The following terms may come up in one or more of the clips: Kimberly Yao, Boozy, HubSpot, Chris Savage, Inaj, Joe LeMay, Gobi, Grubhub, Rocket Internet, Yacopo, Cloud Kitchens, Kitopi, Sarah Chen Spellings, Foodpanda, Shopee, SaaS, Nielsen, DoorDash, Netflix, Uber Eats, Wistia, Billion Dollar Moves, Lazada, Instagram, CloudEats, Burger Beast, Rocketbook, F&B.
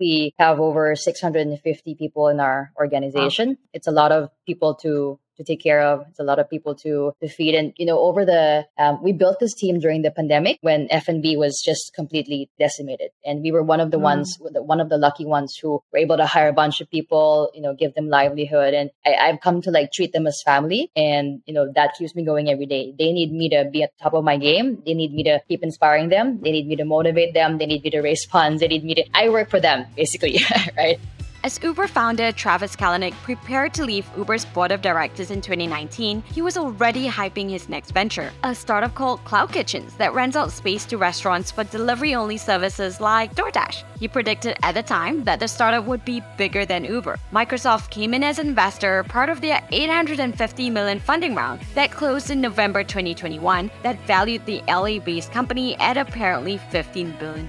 We have over 650 people in our organization. Wow. It's a lot of people to take care of. It's a lot of people to feed. And, you know, over the, we built this team during the pandemic when F&B was just completely decimated. And we were one of the ones, one of the lucky ones who were able to hire a bunch of people, you know, give them livelihood. And I've come to like treat them as family. And, you know, that keeps me going every day. They need me to be at the top of my game. They need me to keep inspiring them. They need me to motivate them. They need me to raise funds. They need me to, I work for them basically, right? As Uber founder Travis Kalanick prepared to leave Uber's board of directors in 2019, he was already hyping his next venture, a startup called Cloud Kitchens that rents out space to restaurants for delivery-only services like DoorDash. He predicted at the time that the startup would be bigger than Uber. Microsoft came in as an investor, part of their $850 million funding round that closed in November 2021 that valued the LA-based company at apparently $15 billion.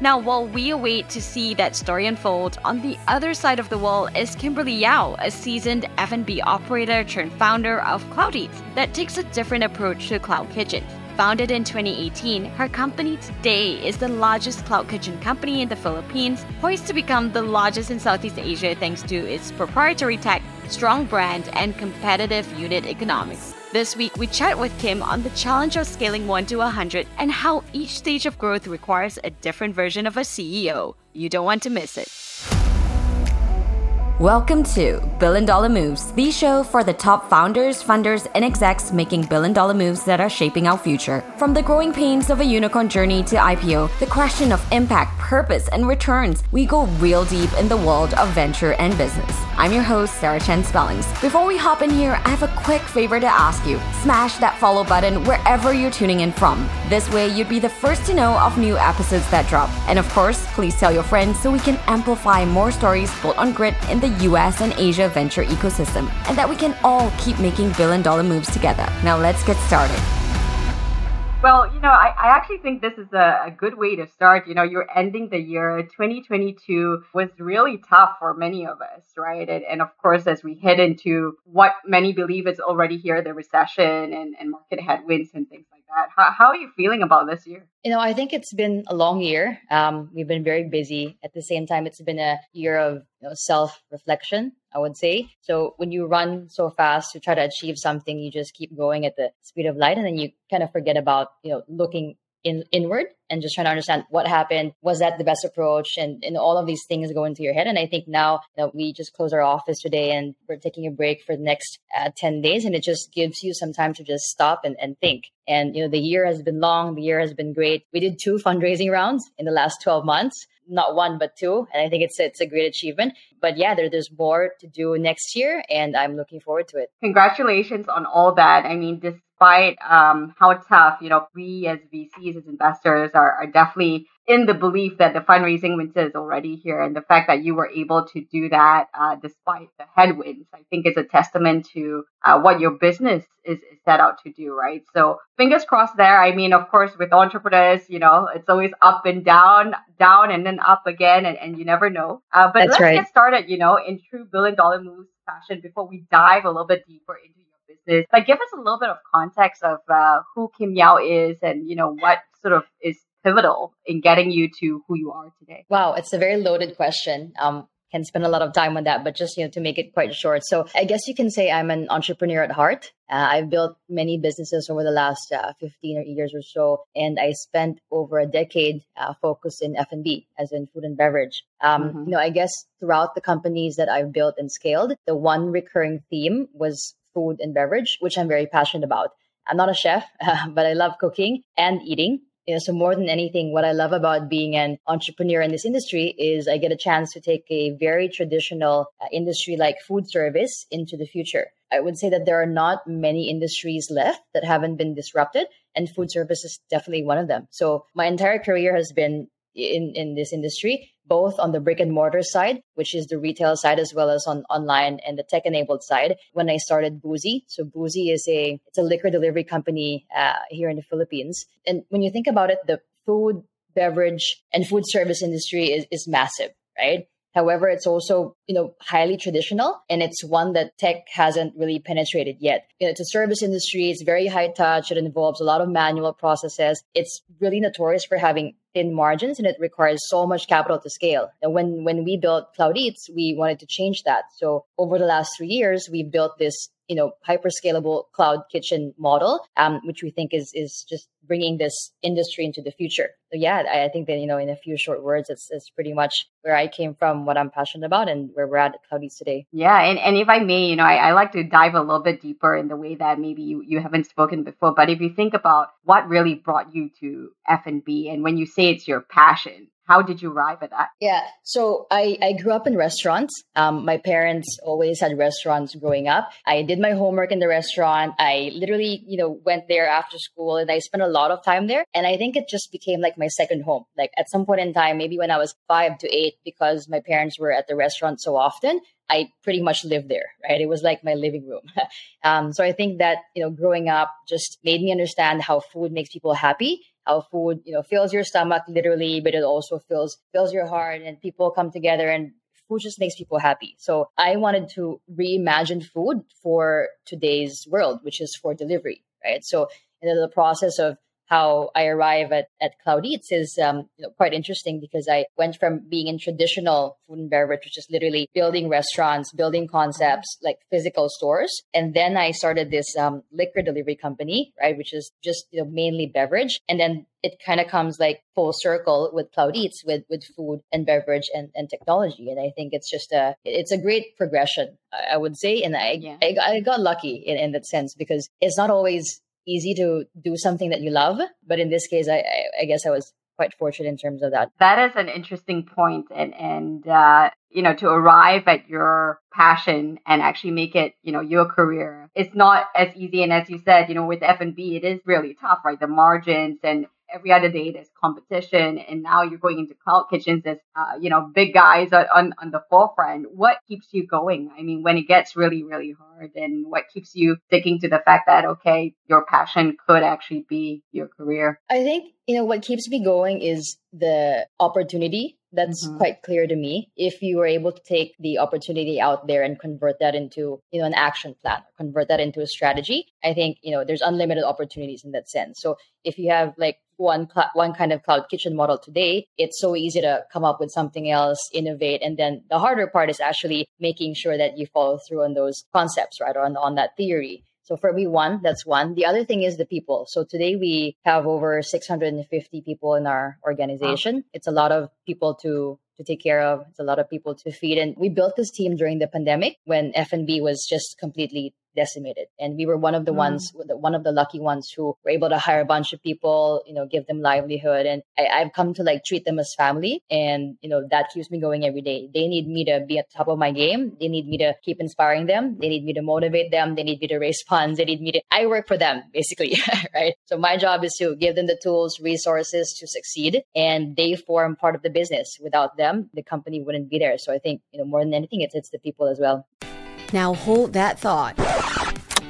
Now, while we await to see that story unfold, on the other side of the wall is Kimberly Yao, a seasoned F&B operator turned founder of CloudEats that takes a different approach to Cloud Kitchen. Founded in 2018, her company today is the largest cloud kitchen company in the Philippines, poised to become the largest in Southeast Asia thanks to its proprietary tech, strong brand, and competitive unit economics. This week, we chat with Kim on the challenge of scaling 1 to 100 and how each stage of growth requires a different version of a CEO. You don't want to miss it. Welcome to Billion Dollar Moves, the show for the top founders, funders, and execs making billion-dollar moves that are shaping our future. From the growing pains of a unicorn journey to IPO, the question of impact, purpose, and returns, we go real deep in the world of venture and business. I'm your host, Sarah Chen Spellings. Before we hop in here, I have a quick favor to ask you. Smash that follow button wherever you're tuning in from. This way, you'd be the first to know of new episodes that drop. And of course, please tell your friends so we can amplify more stories built on grit in the US and Asia venture ecosystem, and that we can all keep making billion-dollar moves together. Now let's get started. Well, you know, I actually think this is a good way to start. You know, you're ending the year. 2022 was really tough for many of us, right? And of course, as we head into what many believe is already here, the recession and market headwinds and things like that. How are you feeling about this year? You know, I think it's been a long year. We've been very busy. At the same time, it's been a year of self-reflection, I would say. So when you run so fast to try to achieve something, you just keep going at the speed of light. And then you kind of forget about, you know, looking inward and just trying to understand what happened. Was that the best approach? And all of these things go into your head. And I think now that we just closed our office today and we're taking a break for the next 10 days. And it just gives you some time to just stop and think. And, you know, the year has been long. The year has been great. We did 2 fundraising rounds in the last 12 months. Not 1, but 2. And I think it's a great achievement. But yeah, there's more to do next year. And I'm looking forward to it. Congratulations on all that. I mean, despite how tough, you know, we as VCs, as investors are definitely in the belief that the fundraising winter is already here. And the fact that you were able to do that despite the headwinds, I think is a testament to what your business is set out to do, right? So fingers crossed there. I mean, of course, with entrepreneurs, you know, it's always up and down and then up again, and you never know. But that's let's right. Get started, you know, in true billion-dollar moves fashion before we dive a little bit deeper into your business. But give us a little bit of context of who Kim Yao is and, you know, what sort of is pivotal in getting you to who you are today? Wow, it's a very loaded question. Can spend a lot of time on that, but just, you know, to make it quite short. So I guess you can say I'm an entrepreneur at heart. I've built many businesses over the last 15 years or so, and I spent over a decade focused in F&B, as in food and beverage. You know, I guess throughout the companies that I've built and scaled, the one recurring theme was food and beverage, which I'm very passionate about. I'm not a chef, but I love cooking and eating. You know, so more than anything, what I love about being an entrepreneur in this industry is I get a chance to take a very traditional industry like food service into the future. I would say that there are not many industries left that haven't been disrupted, and food service is definitely one of them. So my entire career has been in this industry, both on the brick and mortar side, which is the retail side, as well as on online and the tech enabled side. When I started Boozy, so Boozy is it's a liquor delivery company here in the Philippines. And when you think about it, the food, beverage, and food service industry is massive, right? However, it's also, highly traditional, and it's one that tech hasn't really penetrated yet. It's a service industry. It's very high touch. It involves a lot of manual processes. It's really notorious for having thin margins, and it requires so much capital to scale. And when we built CloudEats, we wanted to change that. So over the last 3 years, we built this hyper-scalable cloud kitchen model, which we think is just bringing this industry into the future. So yeah, I think that, in a few short words, it's pretty much where I came from, what I'm passionate about, and where we're at CloudEats today. Yeah. And if I may, I like to dive a little bit deeper in the way that maybe you haven't spoken before, but if you think about what really brought you to F&B, and when you say it's your passion, how did you arrive at that? Yeah. So I grew up in restaurants. My parents always had restaurants growing up. I did my homework in the restaurant. I literally, went there after school, and I spent a lot of time there. And I think it just became like my second home. Like at some point in time, maybe when I was 5 to 8, because my parents were at the restaurant so often, I pretty much lived there, right? It was like my living room. So I think that, growing up just made me understand how food makes people happy, how food, fills your stomach literally, but it also fills your heart, and people come together and food just makes people happy. So I wanted to reimagine food for today's world, which is for delivery, right? So the process of how I arrive at CloudEats is quite interesting, because I went from being in traditional food and beverage, which is literally building restaurants, building concepts like physical stores. And then I started this liquor delivery company, right, which is just mainly beverage. And then it kind of comes like full circle with CloudEats, with food and beverage and technology. And I think it's just it's a great progression, I would say. And I got lucky in that sense, because it's not always easy to do something that you love. But in this case, I guess I was quite fortunate in terms of that. That is an interesting point. And to arrive at your passion and actually make it, your career, it's not as easy. And as you said, with F&B, it is really tough, right? The margins, and every other day there's competition. And now you're going into cloud kitchens. There's, big guys on the forefront. What keeps you going? I mean, when it gets really, really hard, and what keeps you sticking to the fact that, okay, your passion could actually be your career? I think, what keeps me going is the opportunity. That's quite clear to me. If you were able to take the opportunity out there and convert that into, an action plan, convert that into a strategy, I think, there's unlimited opportunities in that sense. So if you have like one kind of cloud kitchen model today, it's so easy to come up with something else, innovate. And then the harder part is actually making sure that you follow through on those concepts, right? Or on that theory. So for me, that's one. The other thing is the people. So today we have over 650 people in our organization. Wow. It's a lot of people to take care of. It's a lot of people to feed. And we built this team during the pandemic when F&B was just completely decimated. And we were one of the lucky ones who were able to hire a bunch of people, give them livelihood. And I've come to like treat them as family. And, that keeps me going every day. They need me to be at top of my game. They need me to keep inspiring them. They need me to motivate them. They need me to raise funds. I work for them, basically, right? So my job is to give them the tools, resources to succeed. And they form part of the business. Without them, the company wouldn't be there. So I think, more than anything, it's the people as well. Now hold that thought.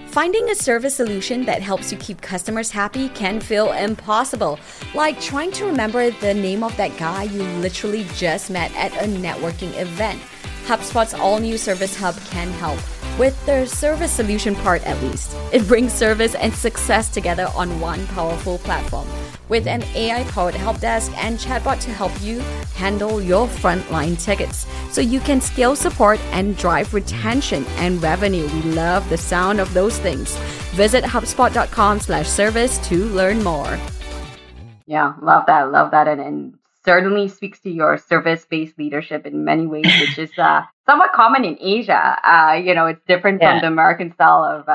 Finding a service solution that helps you keep customers happy can feel impossible, like trying to remember the name of that guy you literally just met at a networking event. HubSpot's all-new Service Hub can help, with their service solution part at least. It brings service and success together on one powerful platform, with an AI-powered help desk and chatbot to help you handle your frontline tickets so you can scale support and drive retention and revenue. We love the sound of those things. Visit HubSpot.com/service to learn more. Yeah, love that. And certainly speaks to your service-based leadership in many ways, which is somewhat common in Asia. It's different from the American style of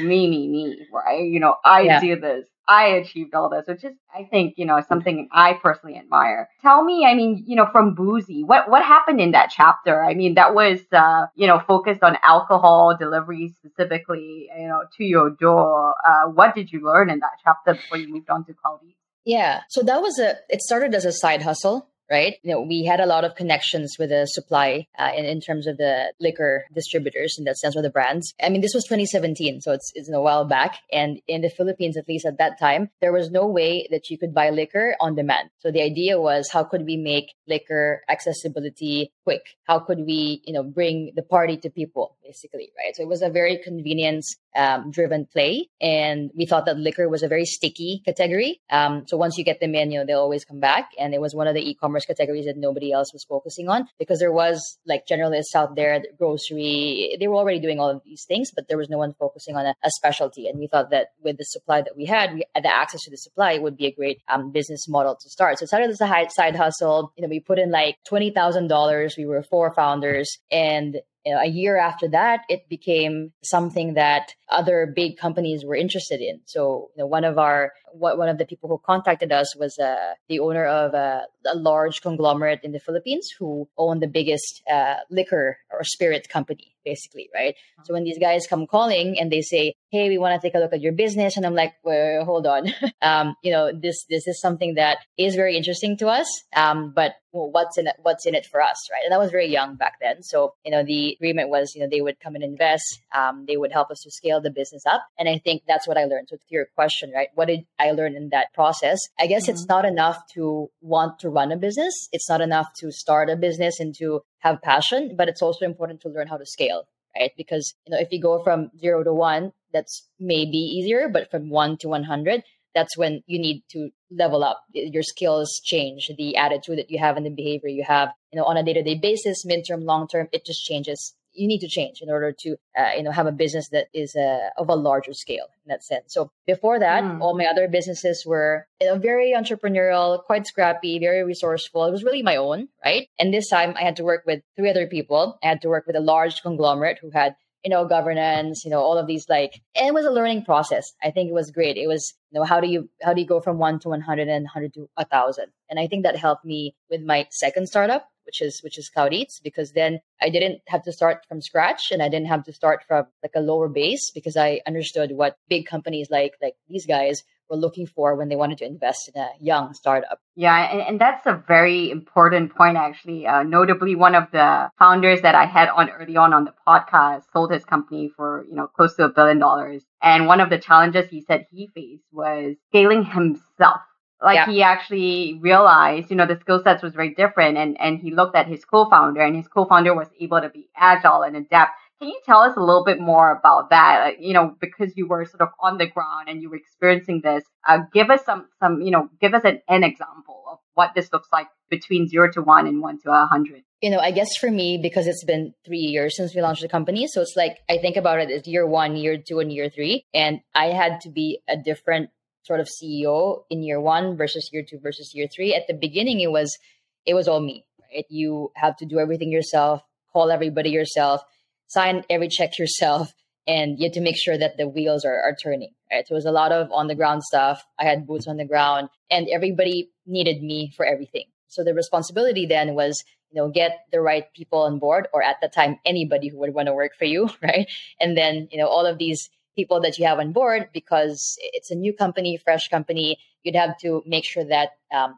me, right? I do this. I achieved all this, which is, I think, something I personally admire. Tell me, I mean, from Boozy, what happened in that chapter? I mean, that was, focused on alcohol delivery specifically, to your door. What did you learn in that chapter before you moved on to CloudEats? Yeah. So it started as a side hustle. right? You know, we had a lot of connections with the supply in terms of the liquor distributors, in that sense, or the brands. I mean, this was 2017, so it's a while back. And in the Philippines, at least at that time, there was no way that you could buy liquor on demand. So the idea was, how could we make liquor accessibility quick? How could we, you know, bring the party to people, basically, right? So it was a very convenience-driven play. And we thought that liquor was a very sticky category. So once you get them in, you know, they'll always come back. And it was one of the e-commerce categories that nobody else was focusing on, because there was like generalists out there, grocery, they were already doing all of these things, but there was no one focusing on a specialty. And we thought that with the supply that we had, the access to the supply would be a great business model to start. So it started as a side hustle. You know, we put in like $20,000. We were four founders, and a year after that, it became something that other big companies were interested in. So, you know, one of the people who contacted us was the owner of a large conglomerate in the Philippines who owned the biggest liquor or spirit company, basically, right? Uh-huh. So when these guys come calling and they say, "Hey, we want to take a look at your business," and I'm like, "Well, hold on, you know, this is something that is very interesting to us, but well, what's in it for us, right?" And I was very young back then, so you know, the agreement was, you know, they would come and invest, they would help us to scale the business up, and I think that's what I learned. So to your question, right, what did I learn in that process? I guess mm-hmm. It's not enough to want to run a business. It's not enough to start a business and to have passion, but it's also important to learn how to scale, right? Because, you know, if you go from 0 to 1, that's maybe easier, but from 1 to 100, that's when you need to level up. Your skills change, the attitude that you have and the behavior you have, you know, on a day-to-day basis, midterm, long-term, it just changes. You need to change in order to, you know, have a business that is of a larger scale in that sense. So before that, all my other businesses were, you know, very entrepreneurial, quite scrappy, very resourceful. It was really my own, right? And this time I had to work with 3 other people. I had to work with a large conglomerate who had, you know, governance, you know, all of these, like, and it was a learning process. I think it was great. It was, you know, how do you go from 1 to 100 and 100 to 1,000? And I think that helped me with my second startup, which is CloudEats, because then I didn't have to start from scratch and I didn't have to start from like a lower base, because I understood what big companies like these guys were looking for when they wanted to invest in a young startup. Yeah, and that's a very important point, actually. Notably, one of the founders that I had on early on the podcast sold his company for, you know, close to $1 billion. And one of the challenges he said he faced was scaling himself. Like, yeah. He actually realized, you know, the skill sets was very different. And he looked at his co-founder, and his co-founder was able to be agile and adapt. Can you tell us a little bit more about that? Like, you know, because you were sort of on the ground and you were experiencing this, give us some, you know, give us an example of what this looks like between 0 to 1 and 1 to 100. You know, I guess for me, because it's been 3 years since we launched the company, so it's like, I think about it as year 1, year 2, and year 3. And I had to be a different sort of CEO in year 1 versus year 2 versus year 3. At the beginning, it was all me, right? You have to do everything yourself, call everybody yourself, sign every check yourself, and you had to make sure that the wheels are turning, right? So it was a lot of on-the-ground stuff. I had boots on the ground, and everybody needed me for everything. So the responsibility then was, you know, get the right people on board, or at the time, anybody who would want to work for you, right? And then, you know, all of these people that you have on board, because it's a new company, fresh company, you'd have to make sure that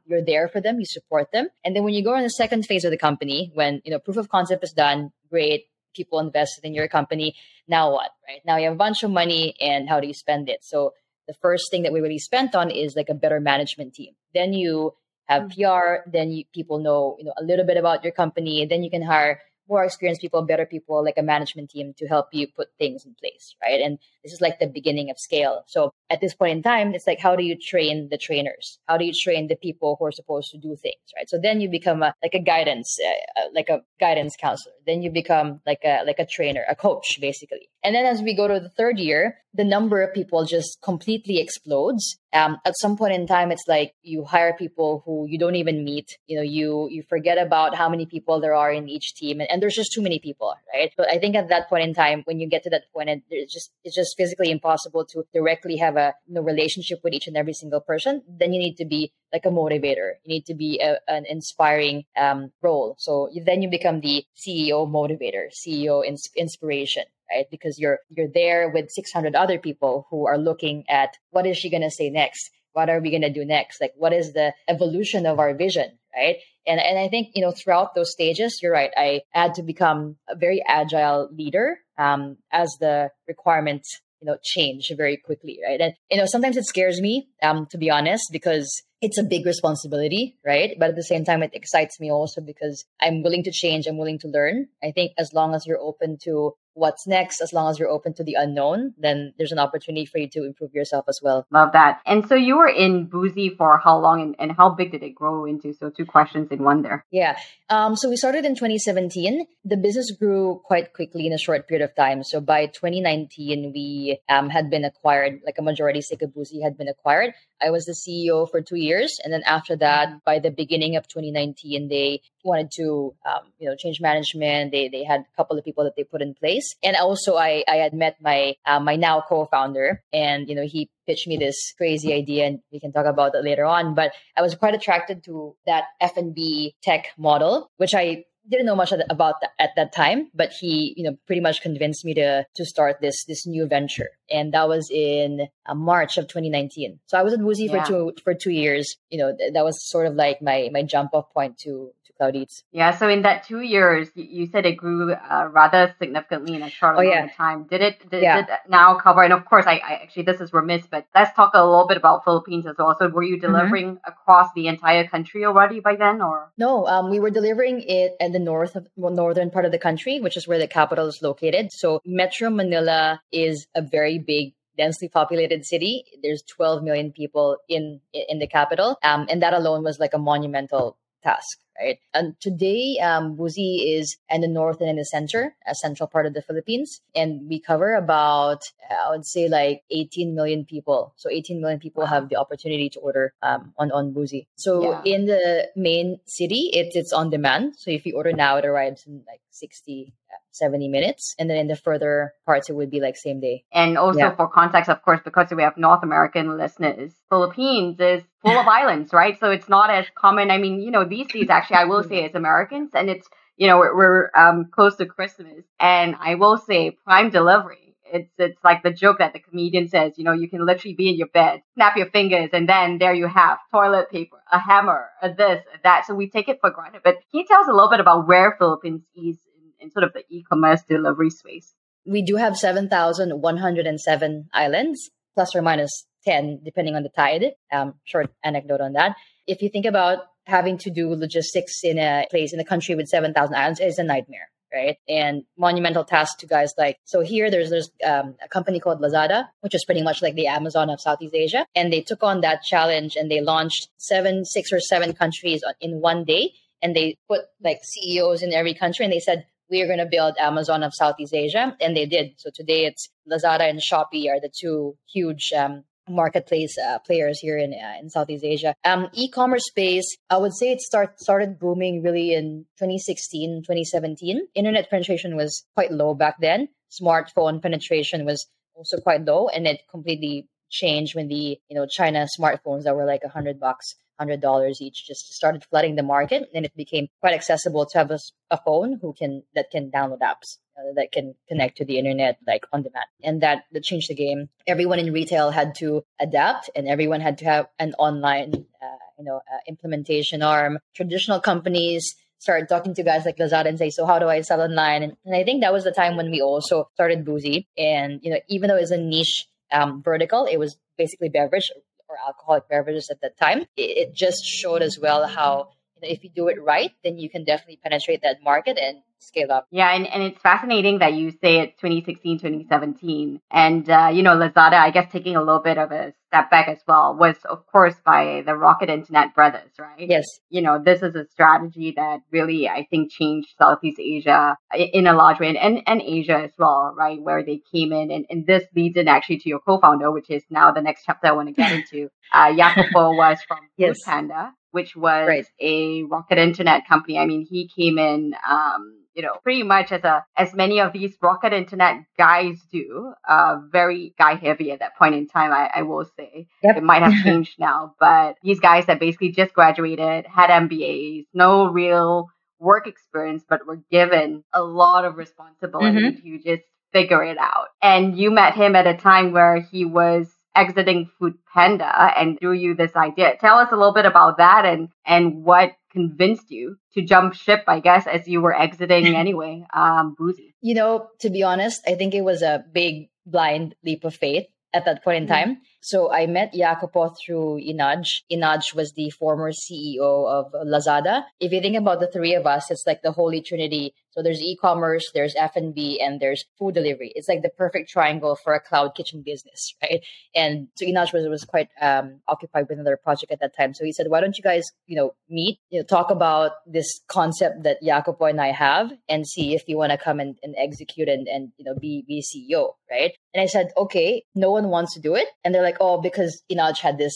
you're there for them, you support them. And then when you go in the second phase of the company, when, you know, proof of concept is done, great, people invested in your company, now what, right? Now you have a bunch of money, and how do you spend it? So the first thing that we really spent on is like a better management team. Then you have PR, then people know, you know, a little bit about your company, and then you can hire more experienced people, better people, like a management team to help you put things in place, right? And this is like the beginning of scale. So at this point in time, it's like, how do you train the trainers? How do you train the people who are supposed to do things, right? So then you become a guidance counselor. Then you become like a trainer, a coach, basically. And then as we go to the third year, the number of people just completely explodes. At some point in time, it's like you hire people who you don't even meet. You know, you forget about how many people there are in each team, and there's just too many people, right? But I think at that point in time, when you get to that point, and it's just physically impossible to directly have a, you know, relationship with each and every single person. Then you need to be like a motivator. You need to be an inspiring role. So then you become the CEO motivator, CEO inspiration. Right? Because you're there with 600 other people who are looking at what is she going to say next? What are we going to do next? Like, what is the evolution of our vision, right? And I think, you know, throughout those stages, you're right, I had to become a very agile leader as the requirements, you know, change very quickly, right? And, you know, sometimes it scares me, to be honest, because it's a big responsibility, right? But at the same time, it excites me also because I'm willing to change. I'm willing to learn. I think as long as you're open to what's next, as long as you're open to the unknown, then there's an opportunity for you to improve yourself as well. Love that. And so you were in Boozy for how long and how big did it grow into? So two questions in one there. Yeah. So we started in 2017. The business grew quite quickly in a short period of time. So by 2019, we had been acquired, like a majority stake of Boozy had been acquired. I was the CEO for 2 years. And then after that, by the beginning of 2019, they wanted to, you know, change management. They had a couple of people that they put in place. And also, I had met my my now co-founder, and you know, he pitched me this crazy idea, and we can talk about that later on. But I was quite attracted to that F&B tech model, which I didn't know much about at that time. But he, you know, pretty much convinced me to start this new venture, and that was in March of 2019. So I was at Boozy for two years. You know, that was sort of like my jump off point to CloudEats. Yeah. So in that 2 years, you said it grew rather significantly in a short amount of time. Did it now cover? And of course, I actually this is remiss, but let's talk a little bit about Philippines as well. So were you delivering across the entire country already by then, or no? We were delivering it in the northern part of the country, which is where the capital is located. So Metro Manila is a very big, densely populated city. There's 12 million people in the capital. And that alone was like a monumental task, right? And today, Boozy is in the north and in the center, a central part of the Philippines. And we cover about, I would say like 18 million people. So 18 million people have the opportunity to order on Boozy. So in the main city, it's on demand. So if you order now, it arrives in like 60-70 minutes. And then in the further parts, it would be like same day. And also for context, of course, because we have North American listeners, Philippines is full of islands, right? So it's not as common. I mean, you know, these days, actually, I will say as Americans, and it's, you know, we're close to Christmas. And I will say Prime Delivery. It's like the joke that the comedian says, you know, you can literally be in your bed, snap your fingers, and then there you have toilet paper, a hammer, a this, a that. So we take it for granted. But can you tell us a little bit about where Philippines is in sort of the e-commerce delivery space? We do have 7,107 islands, plus or minus 10, depending on the tide. Short anecdote on that. If you think about having to do logistics in a place, in a country with 7,000 islands, is a nightmare, right? And monumental task to guys like, so here there's a company called Lazada, which is pretty much like the Amazon of Southeast Asia. And they took on that challenge and they launched six or seven countries in one day. And they put like CEOs in every country and they said, we are going to build Amazon of Southeast Asia. And they did. So today it's Lazada and Shopee are the two huge marketplace players here in Southeast Asia. E-commerce space, I would say it started booming really in 2016, 2017. Internet penetration was quite low back then. Smartphone penetration was also quite low. And it completely changed when the, you know, China smartphones that were like $100 $100 each just started flooding the market, and it became quite accessible to have a phone that can download apps that can connect to the internet like on demand, and that changed the game. Everyone in retail had to adapt, and everyone had to have an online implementation arm. Traditional companies started talking to guys like Lazada and say, so how do I sell online? And I think that was the time when we also started Boozy, and you know, even though it's a niche vertical, it was basically beverage or alcoholic beverages at that time. It just showed as well how, you know, if you do it right, then you can definitely penetrate that market and scale up. Yeah, and it's fascinating that you say it's 2016, 2017. And, you know, Lazada, I guess taking a little bit of a step back as well, was, of course, by the Rocket Internet brothers, right? Yes. You know, this is a strategy that really, I think, changed Southeast Asia in a large way, and Asia as well, right? Where they came in. And this leads in actually to your co-founder, which is now the next chapter I want to get into. Yacopo was from Foodpanda, which was a Rocket Internet company. I mean, he came in, you know, pretty much as many of these Rocket Internet guys do, very guy heavy at that point in time, I will say. Yep. It might have changed now, but these guys that basically just graduated, had MBAs, no real work experience, but were given a lot of responsibility to just figure it out. And you met him at a time where he was exiting Foodpanda and threw you this idea. Tell us a little bit about that and what convinced you to jump ship, I guess, as you were exiting anyway, Boozy? You know, to be honest, I think it was a big blind leap of faith at that point in time. So I met Yacopo through Inaj. Inaj was the former CEO of Lazada. If you think about the three of us, it's like the holy trinity. So there's e-commerce, there's F&B, and there's food delivery. It's like the perfect triangle for a cloud kitchen business, right? And so Inaj was quite occupied with another project at that time. So he said, why don't you guys, meet, talk about this concept that Yacopo and I have and see if you want to come and execute and be CEO, right? And I said, okay, no one wants to do it. And they're like, oh, because Inaj had this,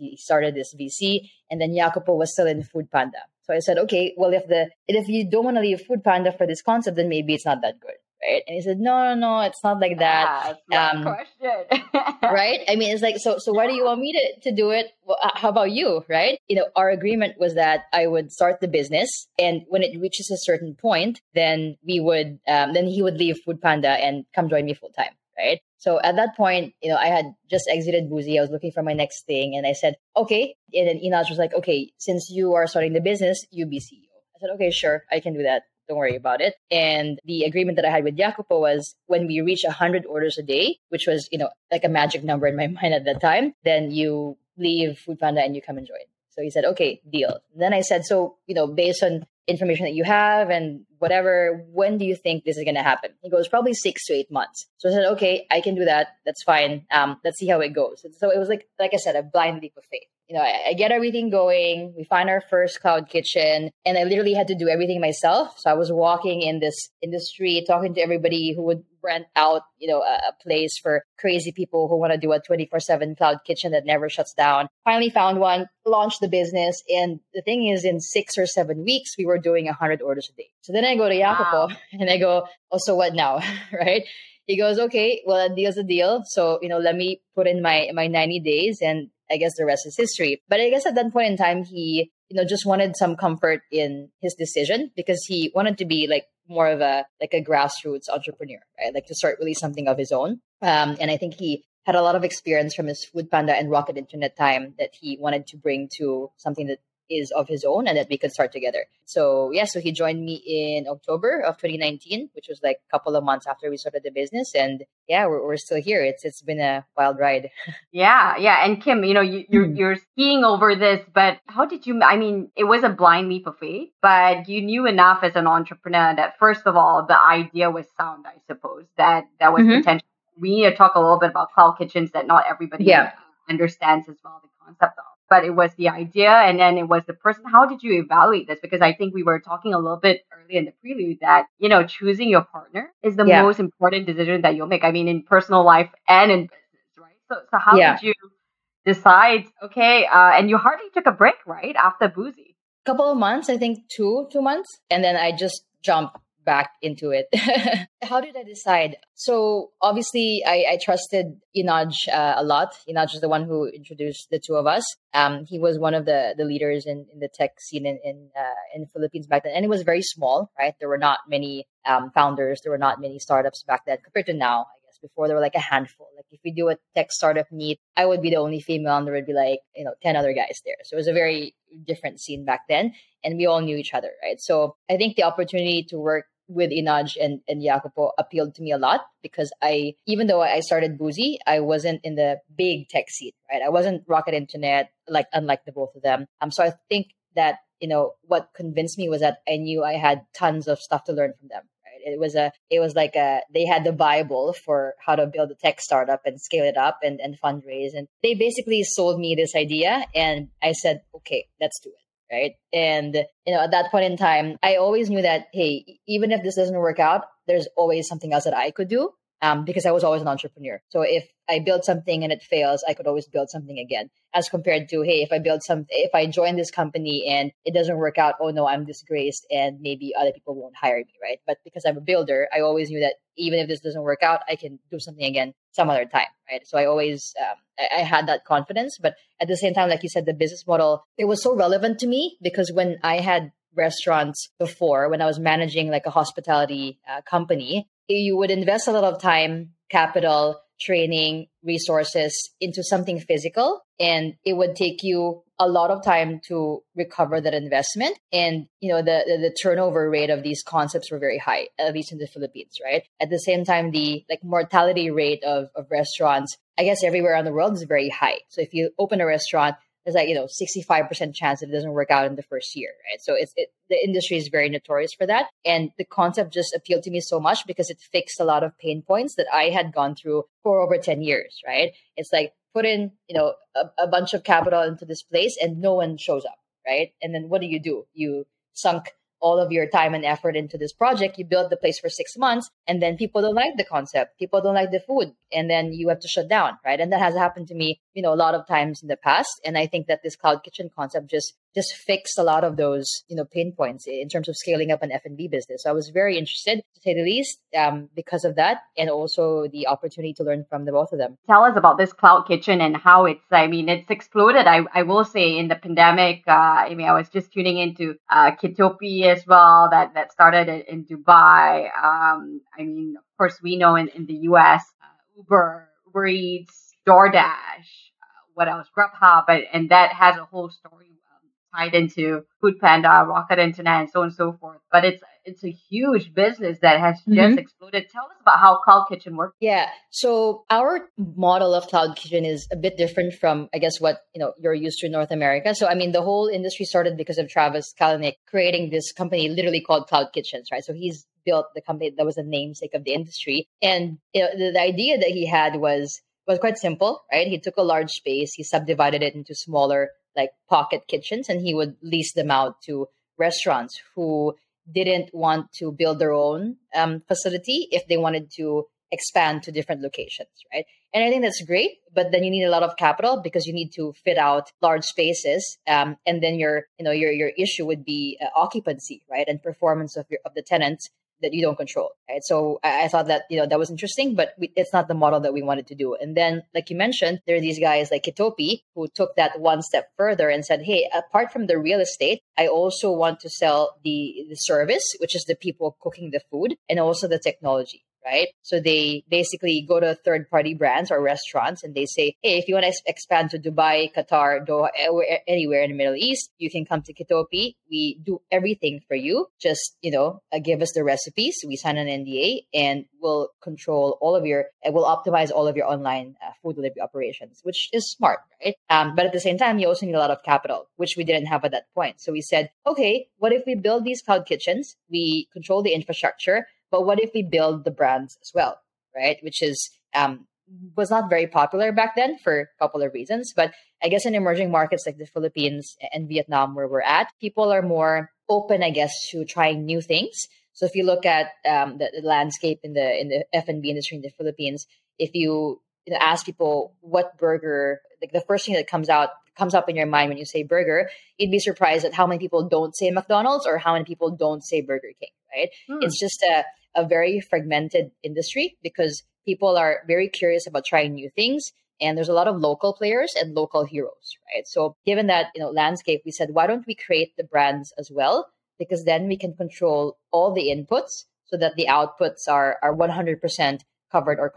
he started this VC, and then Yacopo was still in Foodpanda. So I said, okay, well, if you don't want to leave Foodpanda for this concept, then maybe it's not that good, right? And he said, no, it's not like that. That's question. Right? I mean, it's like, so why do you want me to do it? Well, how about you, right? Our agreement was that I would start the business, and when it reaches a certain point, then we would, then he would leave Foodpanda and come join me full time, right? So at that point, I had just exited Boozy. I was looking for my next thing. And I said, okay. And then Inaj was like, okay, since you are starting the business, you be CEO. I said, okay, sure. I can do that. Don't worry about it. And the agreement that I had with Yacopo was when we reach 100 orders a day, which was, like a magic number in my mind at that time, then you leave Foodpanda and you come and join. So he said, okay, deal. Then I said, so, based on information that you have and whatever, when do you think this is going to happen? He goes, probably 6 to 8 months. So I said, okay, I can do that. That's fine. Let's see how it goes. So it was like I said, a blind leap of faith. I get everything going. We find our first cloud kitchen, and I literally had to do everything myself. So I was walking in this street, talking to everybody who would rent out, a place for crazy people who want to do a 24/7 cloud kitchen that never shuts down. Finally found one, launched the business. And the thing is, in 6 or 7 weeks, we were doing 100 orders a day. So then I go to Yacopo and I go, oh, so what now? Right? He goes, okay, well, a deal's a deal. So, let me put in my 90 days and I guess the rest is history. But I guess at that point in time, he, just wanted some comfort in his decision because he wanted to be more of a grassroots entrepreneur, right? Like to start really something of his own. And I think he had a lot of experience from his Foodpanda and Rocket Internet time that he wanted to bring to something that is of his own and that we could start together. So yeah, so he joined me in October of 2019, which was like a couple of months after we started the business. And yeah, we're still here. It's been a wild ride. Yeah. And Kim, you're skiing over this, but how did you, it was a blind leap of faith, but you knew enough as an entrepreneur that first of all, the idea was sound, I suppose, that was potential. We need to talk a little bit about cloud kitchens that not everybody understands as well the concept of. But it was the idea and then it was the person. How did you evaluate this? Because I think we were talking a little bit earlier in the prelude that, choosing your partner is the most important decision that you'll make. In personal life and in business, right? So how did you decide, okay, and you hardly took a break, right? After Boozy. Couple of months, I think two months. And then I just jumped back into it. How did I decide? So obviously I trusted Inaj a lot. Inaj is the one who introduced the two of us. He was one of the leaders in the tech scene in the Philippines back then. And it was very small, right? There were not many founders. There were not many startups back then compared to now. Before there were like a handful. Like if we do a tech startup meet, I would be the only female and there would be 10 other guys there. So it was a very different scene back then. And we all knew each other, right? So I think the opportunity to work with Inaj and Yacopo appealed to me a lot because even though I started Boozy, I wasn't in the big tech scene, right? I wasn't Rocket Internet, unlike the both of them. So I think that, what convinced me was that I knew I had tons of stuff to learn from them. It was like they had the Bible for how to build a tech startup and scale it up and fundraise. And they basically sold me this idea and I said, okay, let's do it. Right. And, at that point in time, I always knew that, hey, even if this doesn't work out, there's always something else that I could do. Because I was always an entrepreneur. So if I build something and it fails, I could always build something again. As compared to, hey, if I join this company and it doesn't work out, oh no, I'm disgraced and maybe other people won't hire me, right? But because I'm a builder, I always knew that even if this doesn't work out, I can do something again some other time, right? So I always, I had that confidence. But at the same time, like you said, the business model, it was so relevant to me because when I had restaurants before, when I was managing like a hospitality company, you would invest a lot of time, capital, training, resources into something physical, and it would take you a lot of time to recover that investment. And, you know, the turnover rate of these concepts were very high, at least in the Philippines, right? At the same time, the mortality rate of restaurants, I guess everywhere around the world, is very high. So if you open a restaurant, there's 65% chance that it doesn't work out in the first year, right? So the industry is very notorious for that. And the concept just appealed to me so much because it fixed a lot of pain points that I had gone through for over 10 years, right? It's like, put in, a bunch of capital into this place and no one shows up, right? And then what do? You sunk all of your time and effort into this project. You built the place for 6 months and then people don't like the concept. People don't like the food. And then you have to shut down, right? And that has happened to me, a lot of times in the past. And I think that this Cloud Kitchen concept just fixed a lot of those, pain points in terms of scaling up an F&B business. So I was very interested, to say the least, because of that, and also the opportunity to learn from the both of them. Tell us about this Cloud Kitchen and how it's exploded. I will say in the pandemic, I was just tuning into Kitopi as well, that started in Dubai. Of course, we know in the US, Uber Eats, DoorDash, what else, Grubhub, and that has a whole story tied into Foodpanda, Rocket Internet, and so on and so forth. But it's a huge business that has just exploded. Tell us about how Cloud Kitchen works. Yeah. So our model of Cloud Kitchen is a bit different from, I guess, what you're used to in North America. So, the whole industry started because of Travis Kalanick creating this company literally called Cloud Kitchens, right? So he's built the company that was the namesake of the industry. And the idea that he had was quite simple, right? He took a large space, he subdivided it into smaller pocket kitchens, and he would lease them out to restaurants who didn't want to build their own facility if they wanted to expand to different locations, right? And I think that's great, but then you need a lot of capital because you need to fit out large spaces, and then your issue would be occupancy, right, and performance of the tenants that you don't control, right? So I thought that, that was interesting, but it's not the model that we wanted to do. And then, like you mentioned, there are these guys like Kitopi who took that one step further and said, hey, apart from the real estate, I also want to sell the service, which is the people cooking the food, and also the technology, right? So they basically go to third-party brands or restaurants and they say, hey, if you want to expand to Dubai, Qatar, Doha, anywhere in the Middle East, you can come to Kitopi. We do everything for you. Just, give us the recipes. We sign an NDA and we'll control we'll optimize all of your online food delivery operations, which is smart, right? But at the same time, you also need a lot of capital, which we didn't have at that point. So we said, okay, what if we build these cloud kitchens? We control the infrastructure. But what if we build the brands as well, right? Which is was not very popular back then for a couple of reasons. But I guess in emerging markets like the Philippines and Vietnam, where we're at, people are more open, I guess, to trying new things. So if you look at the landscape in the F&B industry in the Philippines, if you ask people what burger, the first thing that comes up in your mind when you say burger, you'd be surprised at how many people don't say McDonald's or how many people don't say Burger King, right? It's just a very fragmented industry because people are very curious about trying new things. And there's a lot of local players and local heroes, right? So given that landscape, we said, why don't we create the brands as well? Because then we can control all the inputs so that the outputs are 100% covered or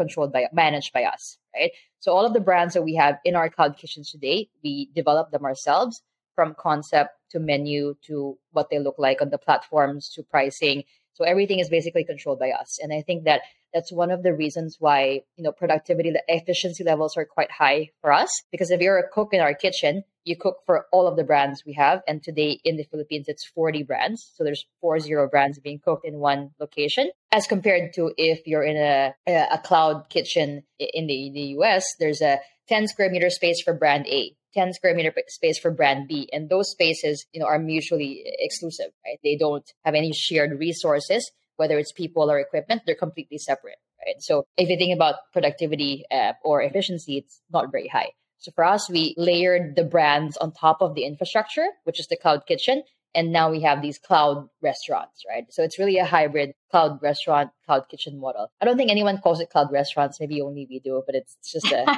managed by us, right? So all of the brands that we have in our cloud kitchens today, we develop them ourselves from concept to menu to what they look like on the platforms to pricing. So everything is basically controlled by us. And I think that that's one of the reasons why, productivity, the efficiency levels are quite high for us, because if you're a cook in our kitchen, you cook for all of the brands we have. And today in the Philippines, it's 40 brands. So there's 40 brands being cooked in one location, as compared to if you're in a cloud kitchen in the US, there's a 10 square meter space for brand A, 10 square meter space for brand B. And those spaces, are mutually exclusive, right? They don't have any shared resources, whether it's people or equipment, they're completely separate, right? So if you think about productivity or efficiency, it's not very high. So for us, we layered the brands on top of the infrastructure, which is the cloud kitchen. And now we have these cloud restaurants, right? So it's really a hybrid cloud restaurant, cloud kitchen model. I don't think anyone calls it cloud restaurants. Maybe only we do, but it's just a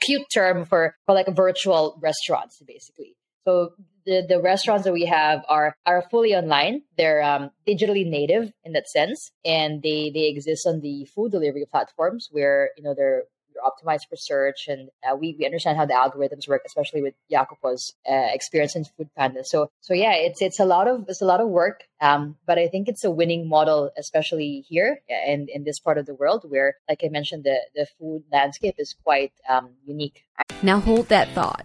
cute term for virtual restaurants, basically. So the restaurants that we have are fully online. They're digitally native in that sense. And they exist on the food delivery platforms where, they're you're optimized for search. And we understand how the algorithms work, especially with Yacopo's experience in Foodpanda. So yeah, it's a lot of work. But I think it's a winning model, especially here and in this part of the world where, like I mentioned, the food landscape is quite unique. Now hold that thought.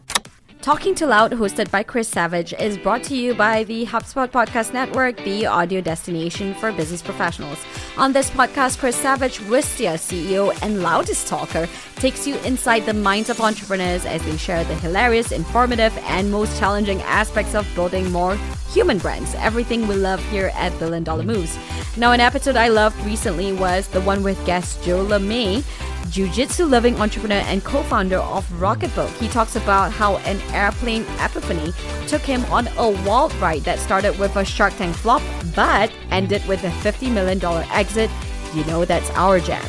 Talking to Loud, hosted by Chris Savage, is brought to you by the HubSpot Podcast Network, the audio destination for business professionals. On this podcast, Chris Savage, Wistia CEO and Loudest Talker, takes you inside the minds of entrepreneurs as they share the hilarious, informative, and most challenging aspects of building more human brands. Everything we love here at Billion Dollar Moves. Now, an episode I loved recently was the one with guest Joe LeMay, jiu-jitsu-loving entrepreneur and co-founder of Rocketbook. He talks about how an airplane epiphany took him on a wild ride that started with a Shark Tank flop, but ended with a $50 million exit. You know, that's our jam.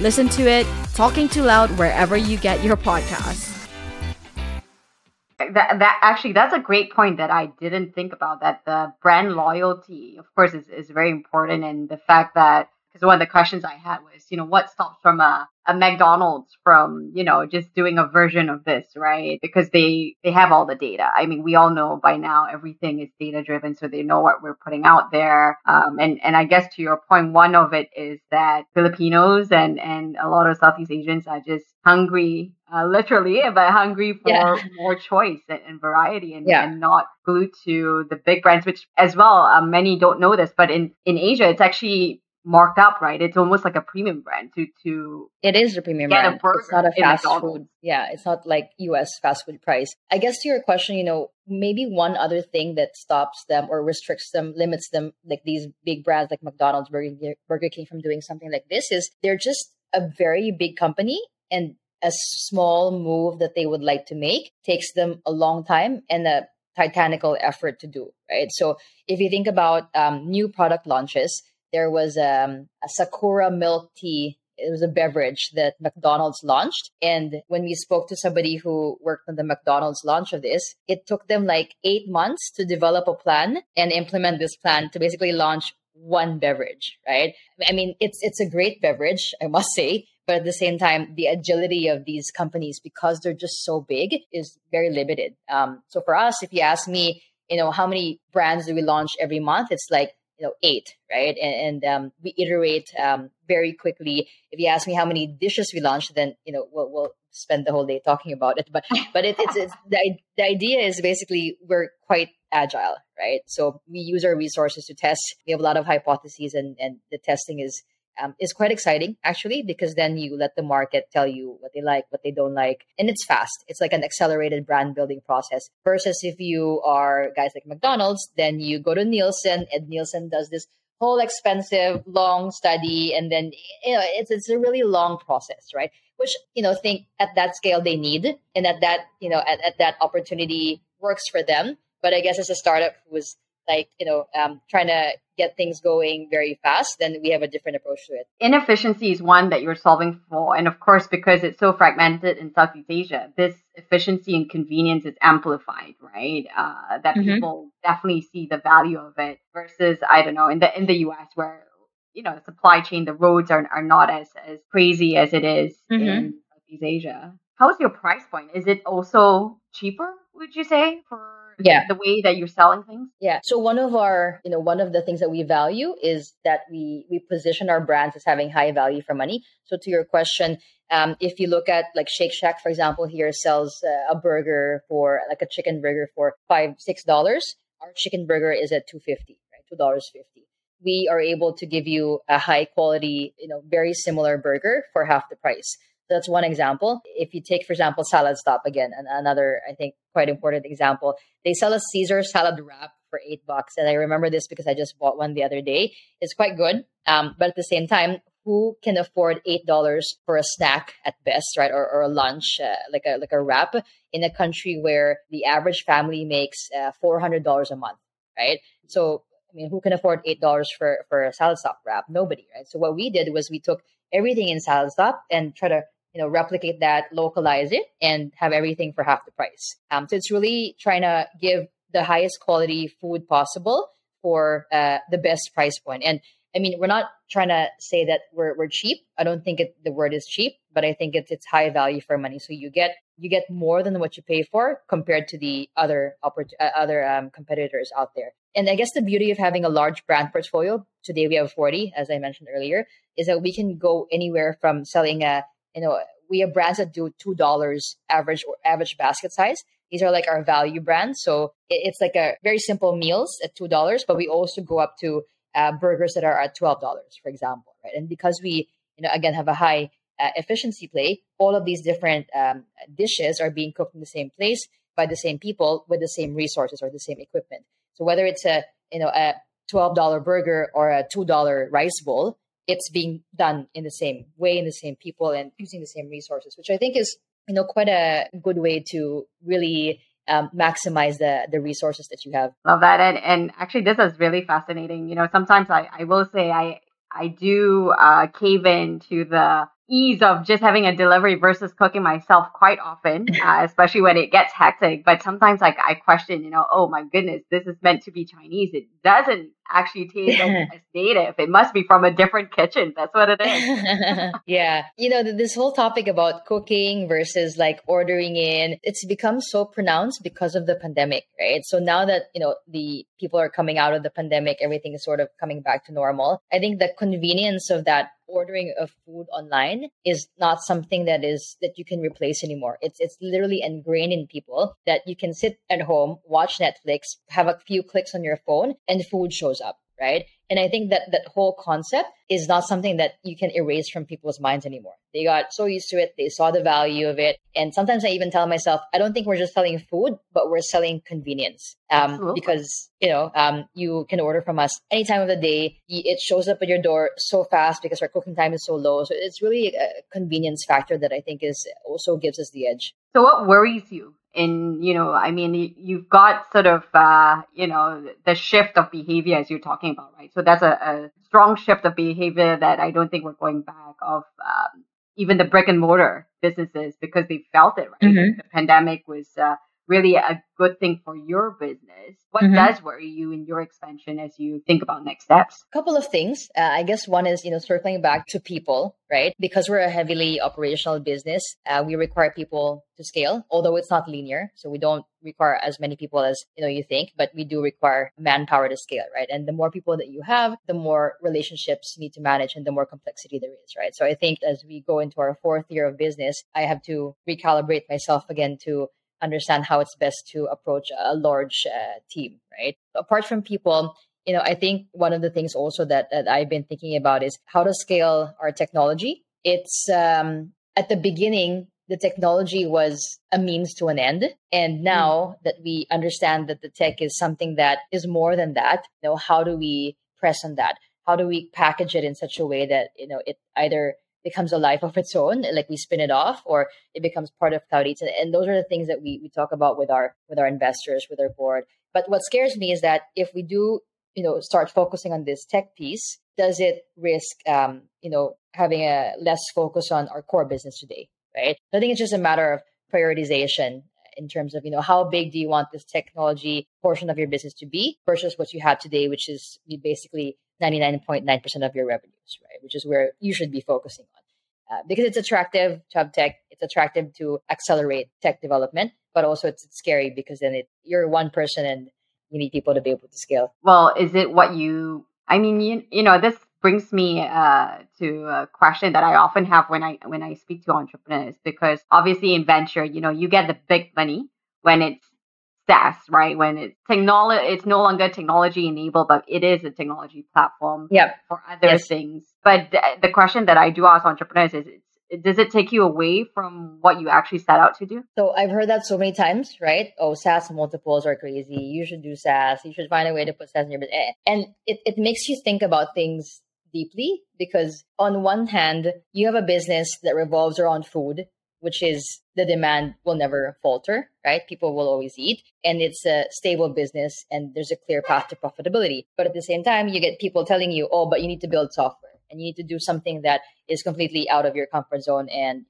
Listen to it, Talking Too Loud, wherever you get your podcasts. That's a great point that I didn't think about, that the brand loyalty, of course, is very important. And the fact that, because one of the questions I had was, what stops from a McDonald's from, just doing a version of this, right? Because they have all the data. I mean, we all know by now everything is data driven, so they know what we're putting out there. And I guess to your point, one of it is that Filipinos and a lot of Southeast Asians are just hungry, literally, but hungry for more choice and variety and not glued to the big brands, which as well, many don't know this, but in Asia, it's actually marked up, right? It's almost like a premium brand to it is a premium brand. It's not a fast food. Yeah, it's not like US fast food price. I guess to your question, maybe one other thing that stops them or restricts them, limits them, like these big brands like McDonald's, Burger King from doing something like this is they're just a very big company, and a small move that they would like to make takes them a long time and a titanical effort to do, right? So if you think about new product launches, there was a Sakura milk tea. It was a beverage that McDonald's launched. And when we spoke to somebody who worked on the McDonald's launch of this, it took them like 8 months to develop a plan and implement this plan to basically launch one beverage, right? I mean, it's a great beverage, I must say. But at the same time, the agility of these companies, because they're just so big, is very limited. So for us, if you ask me, how many brands do we launch every month? It's like, 8, right? And we iterate very quickly. If you ask me how many dishes we launched, then, we'll spend the whole day talking about it. But it's the idea is basically we're quite agile, right? So we use our resources to test. We have a lot of hypotheses, and the testing is quite exciting, actually, because then you let the market tell you what they like, what they don't like. And it's fast. It's like an accelerated brand building process. Versus if you are guys like McDonald's, then you go to Nielsen, and Nielsen does this whole expensive, long study. And then, it's a really long process, right? Which, think at that scale they need, and at that, at that opportunity works for them. But I guess as a startup was like, trying to get things going very fast, then we have a different approach to it. Inefficiency is one that you're solving for. And of course, because it's so fragmented in Southeast Asia, this efficiency and convenience is amplified, right? That people definitely see the value of it versus, I don't know, in the US where, the supply chain, the roads are not as crazy as it is in Southeast Asia. How's your price point? Is it also cheaper, would you say, for the way that you're selling things? Yeah. So one of the things that we value is that we position our brands as having high value for money. So to your question, if you look at like Shake Shack, for example, here sells a burger for like a chicken burger for $5, $6. Our chicken burger is at $2.50, right? $2.50. We are able to give you a high quality, very similar burger for half the price. That's one example. If you take, for example, Salad Stop again, another, I think, quite important example, they sell a Caesar salad wrap for $8. And I remember this because I just bought one the other day. It's quite good. But at the same time, who can afford $8 for a snack at best, right? Or a lunch, like a wrap in a country where the average family makes $400 a month, right? So, who can afford $8 for a Salad Stop wrap? Nobody, right? So what we did was we took everything in Salad Stop and try to replicate that, localize it, and have everything for half the price. So it's really trying to give the highest quality food possible for the best price point. And I mean, we're not trying to say that we're cheap. I don't think the word is cheap, but I think it's high value for money. So you get more than what you pay for compared to the other competitors out there. And I guess the beauty of having a large brand portfolio, today we have 40, as I mentioned earlier, is that we can go anywhere from selling we have brands that do $2 average basket size. These are like our value brands. So it's like a very simple meals at $2, but we also go up to burgers that are at $12, for example, right? And because we, again, have a high efficiency play, all of these different dishes are being cooked in the same place by the same people with the same resources or the same equipment. So whether it's a $12 burger or a $2 rice bowl, it's being done in the same way, in the same people, and using the same resources, which I think is quite a good way to really maximize the resources that you have. Love that. And actually, this is really fascinating. Sometimes I will say I do cave in to the ease of just having a delivery versus cooking myself quite often, especially when it gets hectic. But sometimes I question, oh my goodness, this is meant to be Chinese. It doesn't actually taste as native. It must be from a different kitchen. That's what it is. Yeah. This whole topic about cooking versus like ordering in, it's become so pronounced because of the pandemic, right? So now that, the people are coming out of the pandemic, everything is sort of coming back to normal. I think the convenience of that ordering of food online is not something that you can replace anymore. It's literally ingrained in people that you can sit at home, watch Netflix, have a few clicks on your phone, and food shows up, right? And I think that whole concept is not something that you can erase from people's minds anymore. They got so used to it. They saw the value of it. And sometimes I even tell myself, I don't think we're just selling food, but we're selling convenience. Because, you can order from us any time of the day. It shows up at your door so fast because our cooking time is so low. So it's really a convenience factor that I think is also gives us the edge. So what worries you? And, you've got sort of, the shift of behavior as you're talking about, right? So that's a strong shift of behavior that I don't think we're going back of even the brick and mortar businesses because they felt it, right? Mm-hmm. The pandemic was really a good thing for your business. What mm-hmm. does worry you in your expansion as you think about next steps? A couple of things. I guess one is, circling back to people, right? Because we're a heavily operational business, we require people to scale, although it's not linear. So we don't require as many people as you think, but we do require manpower to scale, right? And the more people that you have, the more relationships you need to manage and the more complexity there is, right? So I think as we go into our fourth year of business, I have to recalibrate myself again to understand how it's best to approach a large team, right? Apart from people, I think one of the things also that I've been thinking about is how to scale our technology. It's at the beginning, the technology was a means to an end. And now that we understand that the tech is something that is more than that, how do we press on that? How do we package it in such a way that, it either becomes a life of its own, like we spin it off, or it becomes part of CloudEats. And those are the things that we talk about with our investors, with our board. But what scares me is that if we do, start focusing on this tech piece, does it risk, having a less focus on our core business today, right? I think it's just a matter of prioritization in terms of, how big do you want this technology portion of your business to be versus what you have today, which is you basically 99.9% of your revenues, right? Which is where you should be focusing on because it's attractive to have tech. It's attractive to accelerate tech development, but also it's scary because then you're one person and you need people to be able to scale. Well, is it what this brings me to a question that I often have when I speak to entrepreneurs, because obviously in venture, you get the big money when it's SaaS, right? When it's no longer technology enabled, but it is a technology platform for other things. But the question that I do ask entrepreneurs is, does it take you away from what you actually set out to do? So I've heard that so many times, right? Oh, SaaS multiples are crazy. You should do SaaS. You should find a way to put SaaS in your business. And it makes you think about things deeply because on one hand, you have a business that revolves around food, which is the demand will never falter, right? People will always eat and it's a stable business and there's a clear path to profitability. But at the same time, you get people telling you, oh, but you need to build software and you need to do something that is completely out of your comfort zone and,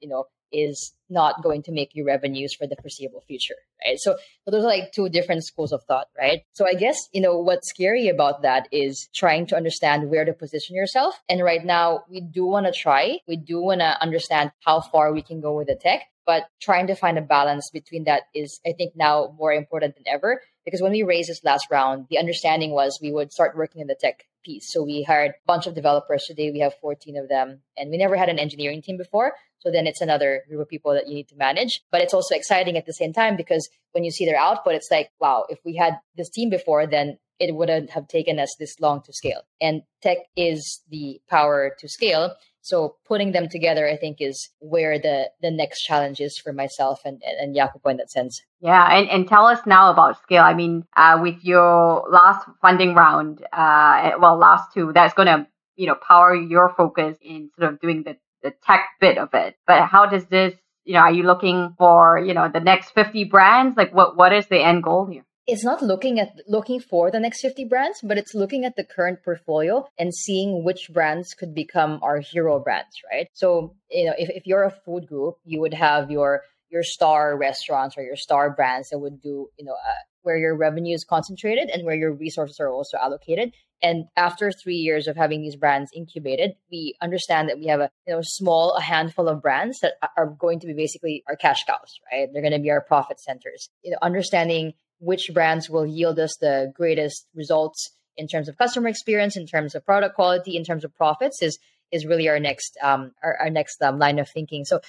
is not going to make you revenues for the foreseeable future, right? So those are like two different schools of thought, right? So I guess, what's scary about that is trying to understand where to position yourself. And right now we do want to try, we do want to understand how far we can go with the tech, but trying to find a balance between that is, I think, now more important than ever. Because when we raised this last round, the understanding was we would start working in the tech piece. So we hired a bunch of developers. Today we have 14 of them, and we never had an engineering team before. So then it's another group of people that you need to manage. But it's also exciting at the same time, because when you see their output, it's like, wow, if we had this team before, then it wouldn't have taken us this long to scale. And tech is the power to scale. So putting them together, I think, is where the next challenge is for myself and Yacopo in that sense. Yeah. And tell us now about scale. I mean, with your last funding round, last two, that's going to, power your focus in sort of doing the tech bit of it. But how does this, are you looking for, the next 50 brands? Like what is the end goal here? It's not looking for the next 50 brands, but it's looking at the current portfolio and seeing which brands could become our hero brands, right? So, if you're a food group, you would have your star restaurants or your star brands that would do, where your revenue is concentrated and where your resources are also allocated. And after 3 years of having these brands incubated, we understand that we have a handful of brands that are going to be basically our cash cows, right? They're going to be our profit centers. Understanding which brands will yield us the greatest results in terms of customer experience, in terms of product quality, in terms of profits is really our next line of thinking. So,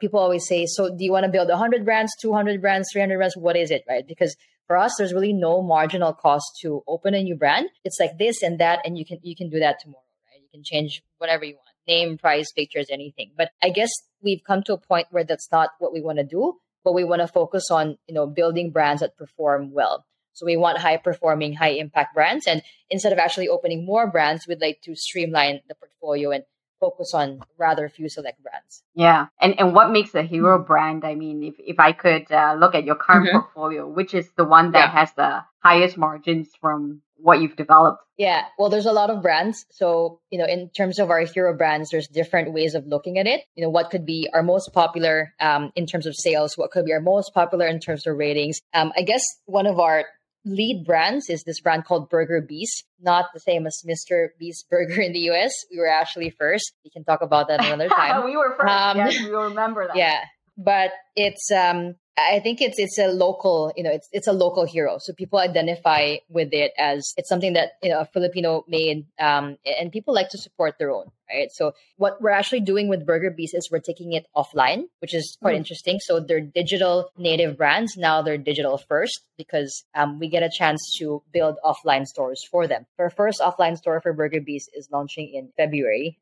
people always say, so do you want to build 100 brands, 200 brands, 300 brands? What is it, right? Because for us, there's really no marginal cost to open a new brand. It's like this and that, and you can do that tomorrow, right? You can change whatever you want, name, price, pictures, anything. But I guess we've come to a point where that's not what we want to do. But we want to focus on, building brands that perform well. So we want high-performing, high-impact brands. And instead of actually opening more brands, we'd like to streamline the portfolio and focus on rather few select brands. Yeah. And what makes a hero brand? I mean, if I could look at your current portfolio, which is the one that has the highest margins from what you've developed? Yeah. Well, there's a lot of brands. So, in terms of our hero brands, there's different ways of looking at it. What could be our most popular in terms of sales? What could be our most popular in terms of ratings? I guess one of our lead brands is this brand called Burger Beast, not the same as Mr. Beast Burger in the US. We were actually first. We can talk about that another time. We were first. Yes, we remember that. Yeah. But it's... I think it's a local, it's a local hero. So people identify with it as it's something that, a Filipino made, and people like to support their own, right? So what we're actually doing with Burger Beast is we're taking it offline, which is quite interesting. So they're digital native brands. Now they're digital first because we get a chance to build offline stores for them. Our first offline store for Burger Beast is launching in February,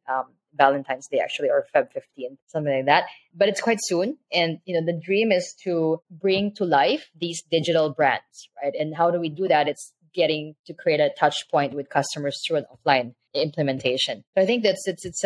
Valentine's Day, actually, or Feb 15, something like that. But it's quite soon. And, the dream is to bring to life these digital brands, right? And how do we do that? It's getting to create a touch point with customers through an offline implementation. So I think it's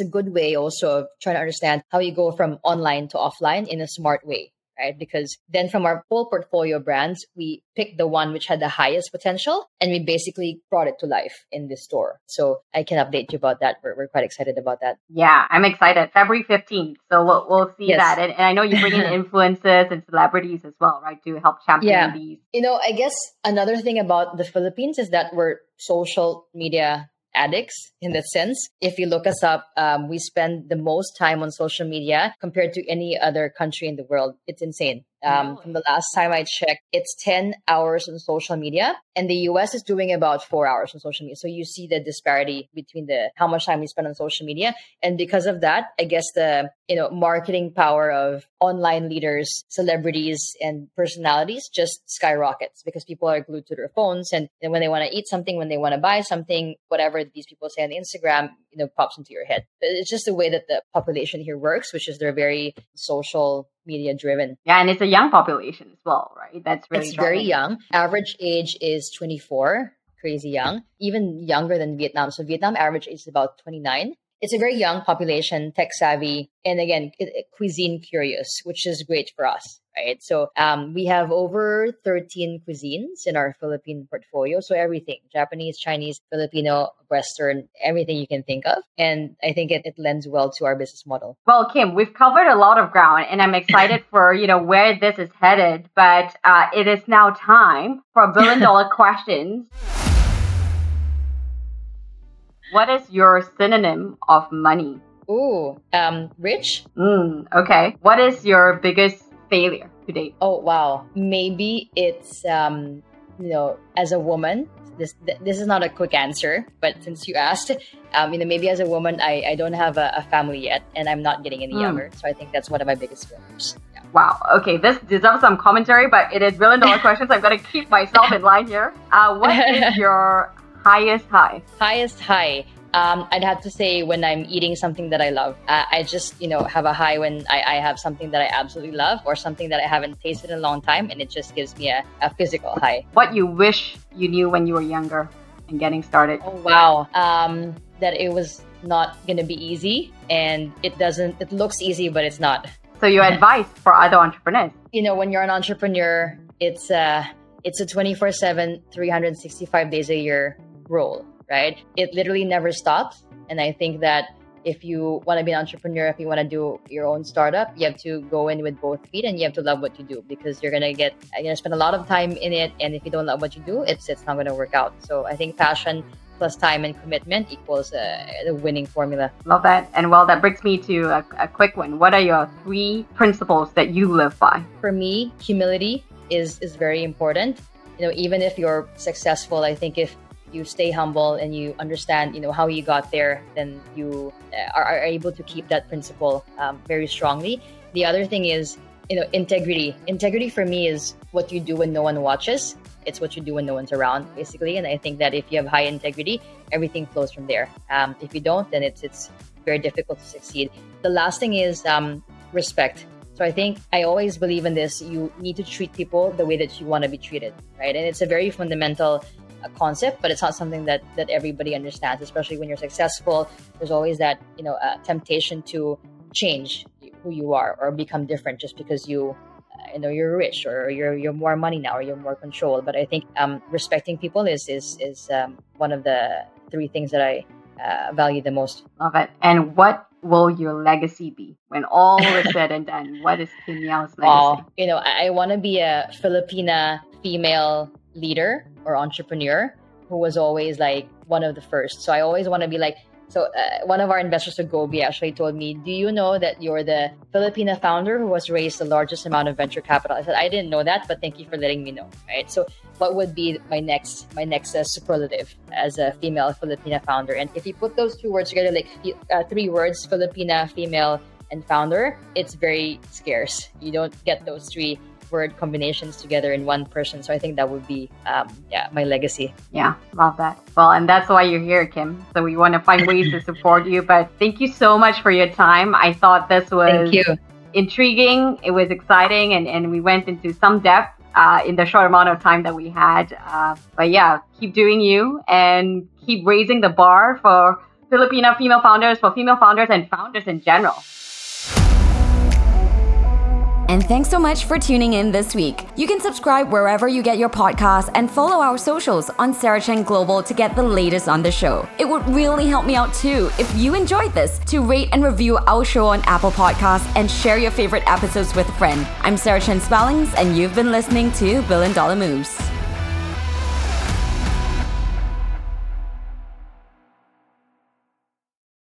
a good way also of trying to understand how you go from online to offline in a smart way, right? Because then from our full portfolio brands, we picked the one which had the highest potential and we basically brought it to life in this store. So I can update you about that. We're quite excited about that. Yeah, I'm excited. February 15th. So we'll see that. And I know you bring in influencers and celebrities as well, right? To help champion these. I guess another thing about the Philippines is that we're social media addicts in that sense. If you look us up, we spend the most time on social media compared to any other country in the world. It's insane. Really? From the last time I checked, it's 10 hours on social media, and the US is doing about 4 hours on social media. So you see the disparity between the how much time we spend on social media. And because of that, I guess the marketing power of online leaders, celebrities, and personalities just skyrockets because people are glued to their phones, and when they want to eat something, when they want to buy something, whatever these people say on Instagram, pops into your head. It's just the way that the population here works, which is they're very social media driven. Yeah, and it's a young population as well, right? That's really very young. Average age is 24, crazy young, even younger than Vietnam. So Vietnam average age is about 29. It's a very young population, tech savvy, and again, cuisine curious, which is great for us, right? So we have over 13 cuisines in our Philippine portfolio. So everything, Japanese, Chinese, Filipino, Western, everything you can think of. And I think it lends well to our business model. Well, Kim, we've covered a lot of ground and I'm excited for, where this is headed, but it is now time for $1 billion questions. What is your synonym of money? Ooh, rich? Okay. What is your biggest failure to date? Oh, wow. Maybe it's, as a woman, this is not a quick answer, but since you asked, maybe as a woman, I don't have a family yet and I'm not getting any younger. So I think that's one of my biggest failures. Yeah. Wow. Okay. This deserves some commentary, but it is $1 billion questions. I've got to keep myself in line here. What is your... Highest high. I'd have to say when I'm eating something that I love. I just, have a high when I have something that I absolutely love or something that I haven't tasted in a long time. And it just gives me a physical high. What you wish you knew when you were younger and getting started. Oh, wow. That it was not going to be easy and it looks easy, but it's not. So your advice for other entrepreneurs? When you're an entrepreneur, it's a 24/7, 365 days a year role, right? It literally never stops. And I think that if you want to be an entrepreneur, if you want to do your own startup, you have to go in with both feet and you have to love what you do because you're going to spend a lot of time in it. And if you don't love what you do, it's not going to work out. So I think passion plus time and commitment equals the winning formula. Love that. And well, that brings me to a quick one. What are your 3 principles that you live by? For me, humility is very important. Even if you're successful, I think if you stay humble and you understand, how you got there, then you are able to keep that principle very strongly. The other thing is, integrity. Integrity for me is what you do when no one watches. It's what you do when no one's around, basically. And I think that if you have high integrity, everything flows from there. If you don't, then it's very difficult to succeed. The last thing is respect. So I think I always believe in this. You need to treat people the way that you want to be treated, right? And it's a very fundamental concept, but it's not something that everybody understands, especially when you're successful. There's always that temptation to change who you are or become different just because you're rich or you're more money now or you're more control. But I think respecting people is one of the 3 things that I value the most. Love it. And what will your legacy be when all is said and done? What is Kim Yao's legacy? I want to be a Filipina female leader or entrepreneur who was always like one of the first. So I always want to be like, one of our investors at Gobi actually told me, do you know that you're the Filipina founder who was raised the largest amount of venture capital? I said, I didn't know that, but thank you for letting me know. Right. So what would be my next superlative as a female Filipina founder? And if you put those 2 words together, like 3 words, Filipina, female, and founder, it's very scarce. You don't get those 3 word combinations together in one person. So I think that would be my legacy. Yeah, love that. Well, and that's why you're here, Kim. So we want to find ways to support you. But thank you so much for your time. I thought this was intriguing. It was exciting. And we went into some depth in the short amount of time that we had. But yeah, keep doing you and keep raising the bar for Filipino female founders, for female founders and founders in general. And thanks so much for tuning in this week. You can subscribe wherever you get your podcasts and follow our socials on Sarah Chen Global to get the latest on the show. It would really help me out too if you enjoyed this to rate and review our show on Apple Podcasts and share your favorite episodes with a friend. I'm Sarah Chen Spellings and you've been listening to Billion Dollar Moves.